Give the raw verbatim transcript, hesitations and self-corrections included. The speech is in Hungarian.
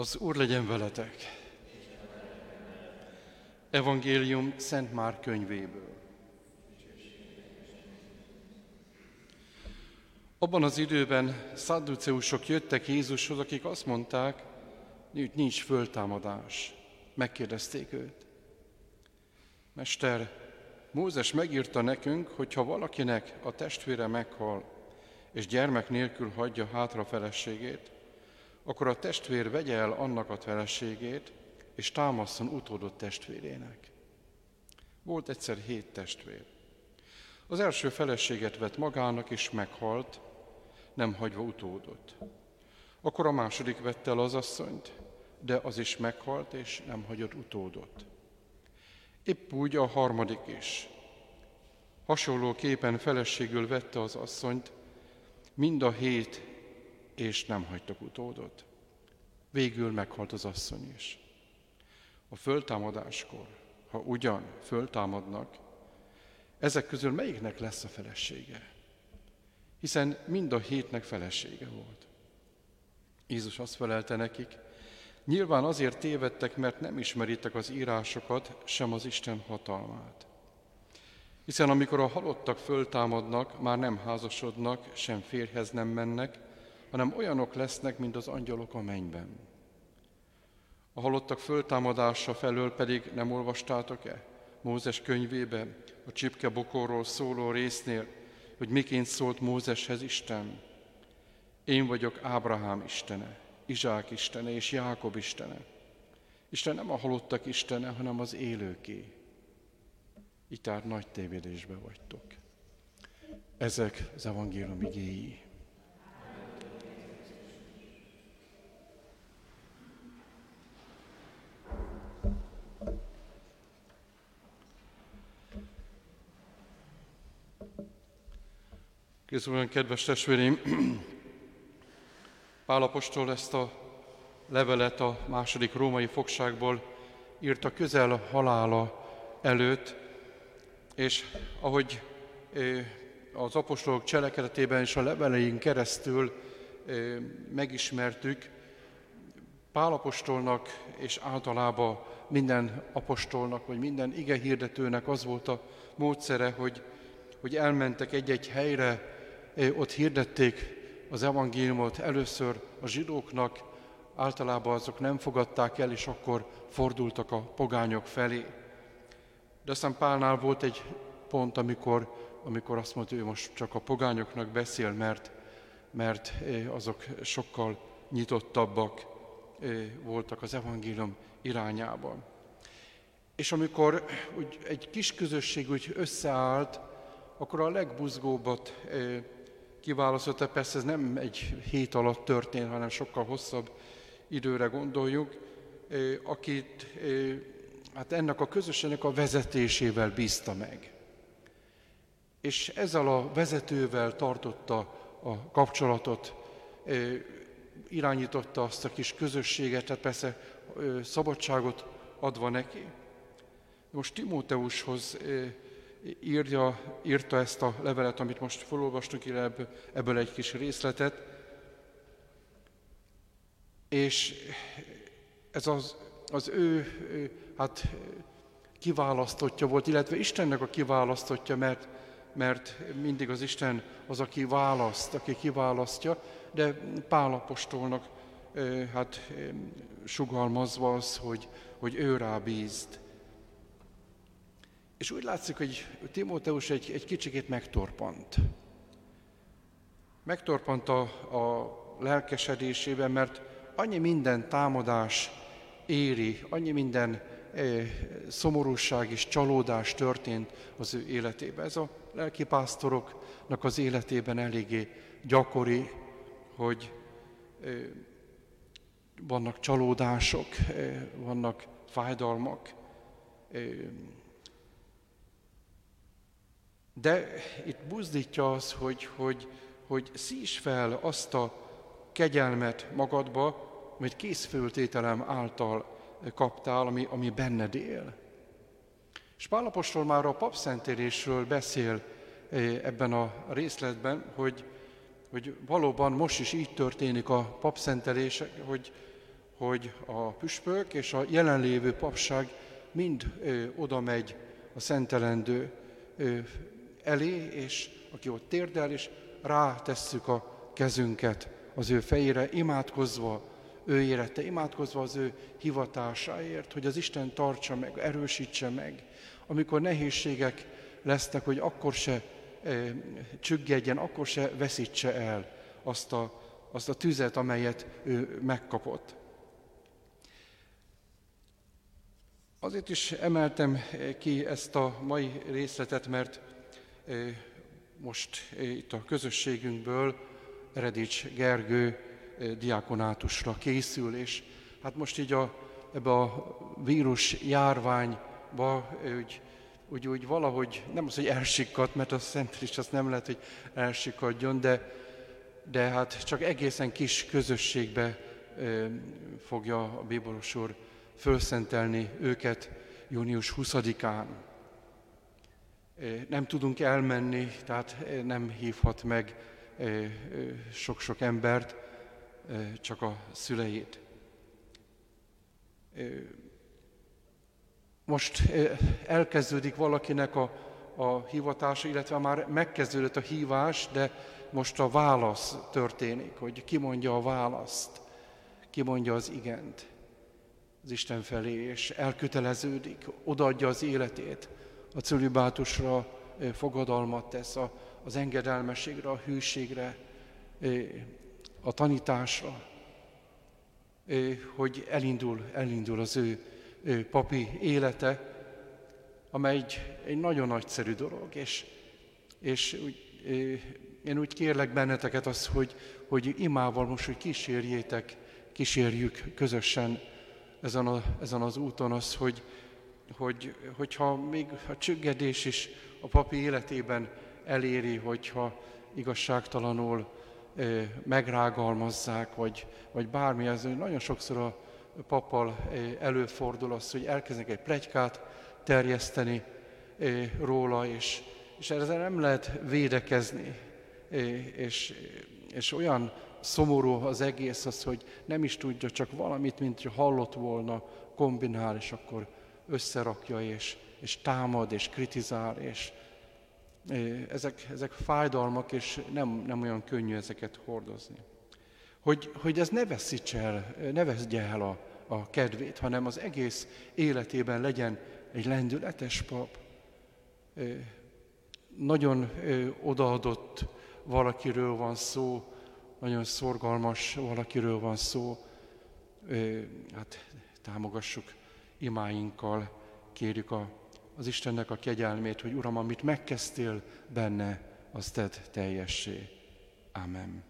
Az Úr legyen veletek! Evangélium Szent Márk könyvéből. Abban az időben szadduceusok jöttek Jézushoz, akik azt mondták, hogy nincs föltámadás. Megkérdezték őt. Mester, Mózes megírta nekünk, hogy ha valakinek a testvére meghal, és gyermek nélkül hagyja hátra feleségét, akkor a testvér vegye el annak a feleségét, és támasszon utódot testvérének. Volt egyszer hét testvér. Az első feleséget vett magának, és meghalt, nem hagyva utódot. Akkor a második vette el az asszonyt, de az is meghalt, és nem hagyott utódot. Épp úgy a harmadik is. Hasonlóképpen feleségül vette az asszonyt, mind a hét, és nem hagytak utódot. Végül meghalt az asszony is. A föltámadáskor, ha ugyan föltámadnak, ezek közül melyiknek lesz a felesége? Hiszen mind a hétnek felesége volt. Jézus azt felelte nekik, nyilván azért tévedtek, mert nem ismeritek az írásokat, sem az Isten hatalmát. Hiszen amikor a halottak föltámadnak, már nem házasodnak, sem férjhez nem mennek, hanem olyanok lesznek, mint az angyalok a mennyben. A halottak föltámadása felől pedig nem olvastátok-e Mózes könyvében a csipkebokorról szóló résznél, hogy miként szólt Mózeshez Isten? Én vagyok Ábrahám istene, Izsák istene és Jákob istene. Isten nem a halottak istene, hanem az élőké. Itt át nagy tévedésbe vagytok. Ezek az evangélium igéi. Köszönöm, kedves testvéreim! Pál apostol ezt a levelet a második római fogságból írta közel halála előtt, és ahogy az apostolok cselekedetében és a levelein keresztül megismertük, Pál apostolnak és általában minden apostolnak, vagy minden igehirdetőnek az volt a módszere, hogy, hogy elmentek egy-egy helyre, ott hirdették az evangéliumot először a zsidóknak, általában azok nem fogadták el, és akkor fordultak a pogányok felé. De aztán Pálnál volt egy pont, amikor, amikor azt mondta, hogy ő most csak a pogányoknak beszél, mert, mert azok sokkal nyitottabbak voltak az evangélium irányában. És amikor úgy egy kis közösség úgy összeállt, akkor a legbuzgóbbat kiválasztotta, persze ez nem egy hét alatt történt, hanem sokkal hosszabb időre gondoljuk, akit hát ennek a közösségnek a vezetésével bízta meg. És ezzel a vezetővel tartotta a kapcsolatot, irányította azt a kis közösséget, tehát persze szabadságot adva neki. Most Timóteushoz Írja, írta ezt a levelet, amit most felolvastunk, illetve ebből egy kis részletet. És ez az, az ő hát, kiválasztottja volt, illetve Istennek a kiválasztottja, mert, mert mindig az Isten az, aki választ, aki kiválasztja, de Pál apostolnak hát, sugalmazva az, hogy, hogy ő rá bízt. És úgy látszik, hogy Timóteus egy, egy kicsikét megtorpant. Megtorpant a, a lelkesedésében, mert annyi minden támadás éri, annyi minden eh, szomorúság és csalódás történt az ő életében. Ez a lelkipásztoroknak az életében eléggé gyakori, hogy eh, vannak csalódások, eh, vannak fájdalmak, eh, de itt buzdítja az, hogy, hogy, hogy szíts fel azt a kegyelmet magadba, amit készföltételem által kaptál, ami, ami benned él. És Pál apostol már a papszentérésről beszél ebben a részletben, hogy, hogy valóban most is így történik a papszentelés, hogy, hogy a püspök és a jelenlévő papság mind ö, oda megy a szentelendő ö, elé, és aki ott térdel, és rátesszük a kezünket az ő fejére, imádkozva ő érette, imádkozva az ő hivatásáért, hogy az Isten tartsa meg, erősítse meg. Amikor nehézségek lesznek, hogy akkor se ö, csüggedjen, akkor se veszítse el azt a, azt a tüzet, amelyet ő megkapott. Azért is emeltem ki ezt a mai részletet, mert most itt a közösségünkből Redics Gergő diákonátusra készül, és hát most így a, ebbe a vírus járványba úgy, úgy, úgy valahogy, nem az, hogy elsikkadt, mert a szentelés azt nem lehet, hogy elsikkadjon, de, de hát csak egészen kis közösségbe fogja a bíboros úr fölszentelni őket június huszadikán. Nem tudunk elmenni, tehát nem hívhat meg sok-sok embert, csak a szüleit. Most elkezdődik valakinek a, a hivatása, illetve már megkezdődött a hívás, de most a válasz történik, hogy ki mondja a választ, ki mondja az igent az Isten felé, és elköteleződik, odaadja az életét, a cölibátusra fogadalmat tesz, az engedelmességre, a hűségre, a tanításra, hogy elindul, elindul az ő papi élete, amely egy, egy nagyon nagyszerű dolog, és, és úgy, én úgy kérlek benneteket azt, hogy, hogy imával most, hogy kísérjétek, kísérjük közösen ezen, a, ezen az úton az, hogy, hogy, hogyha még a csüggedés is a papi életében eléri, hogyha igazságtalanul eh, megrágalmazzák, vagy, vagy bármi, ez nagyon sokszor a pappal eh, előfordul az, hogy elkezdenek egy pletykát terjeszteni eh, róla, és, és ezzel nem lehet védekezni, eh, és, és olyan szomorú az egész az, hogy nem is tudja, csak valamit, mint hogy hallott volna, kombinál, és akkor összerakja, és, és támad, és kritizál, és ezek, ezek fájdalmak, és nem, nem olyan könnyű ezeket hordozni. Hogy, hogy ez ne veszítse el, ne veszítje el a, a kedvét, hanem az egész életében legyen egy lendületes pap, nagyon odaadott valakiről van szó, nagyon szorgalmas valakiről van szó, hát támogassuk imáinkkal, kérjük a, az Istennek a kegyelmét, hogy Uram, amit megkezdtél benne, azt tedd teljessé. Amen.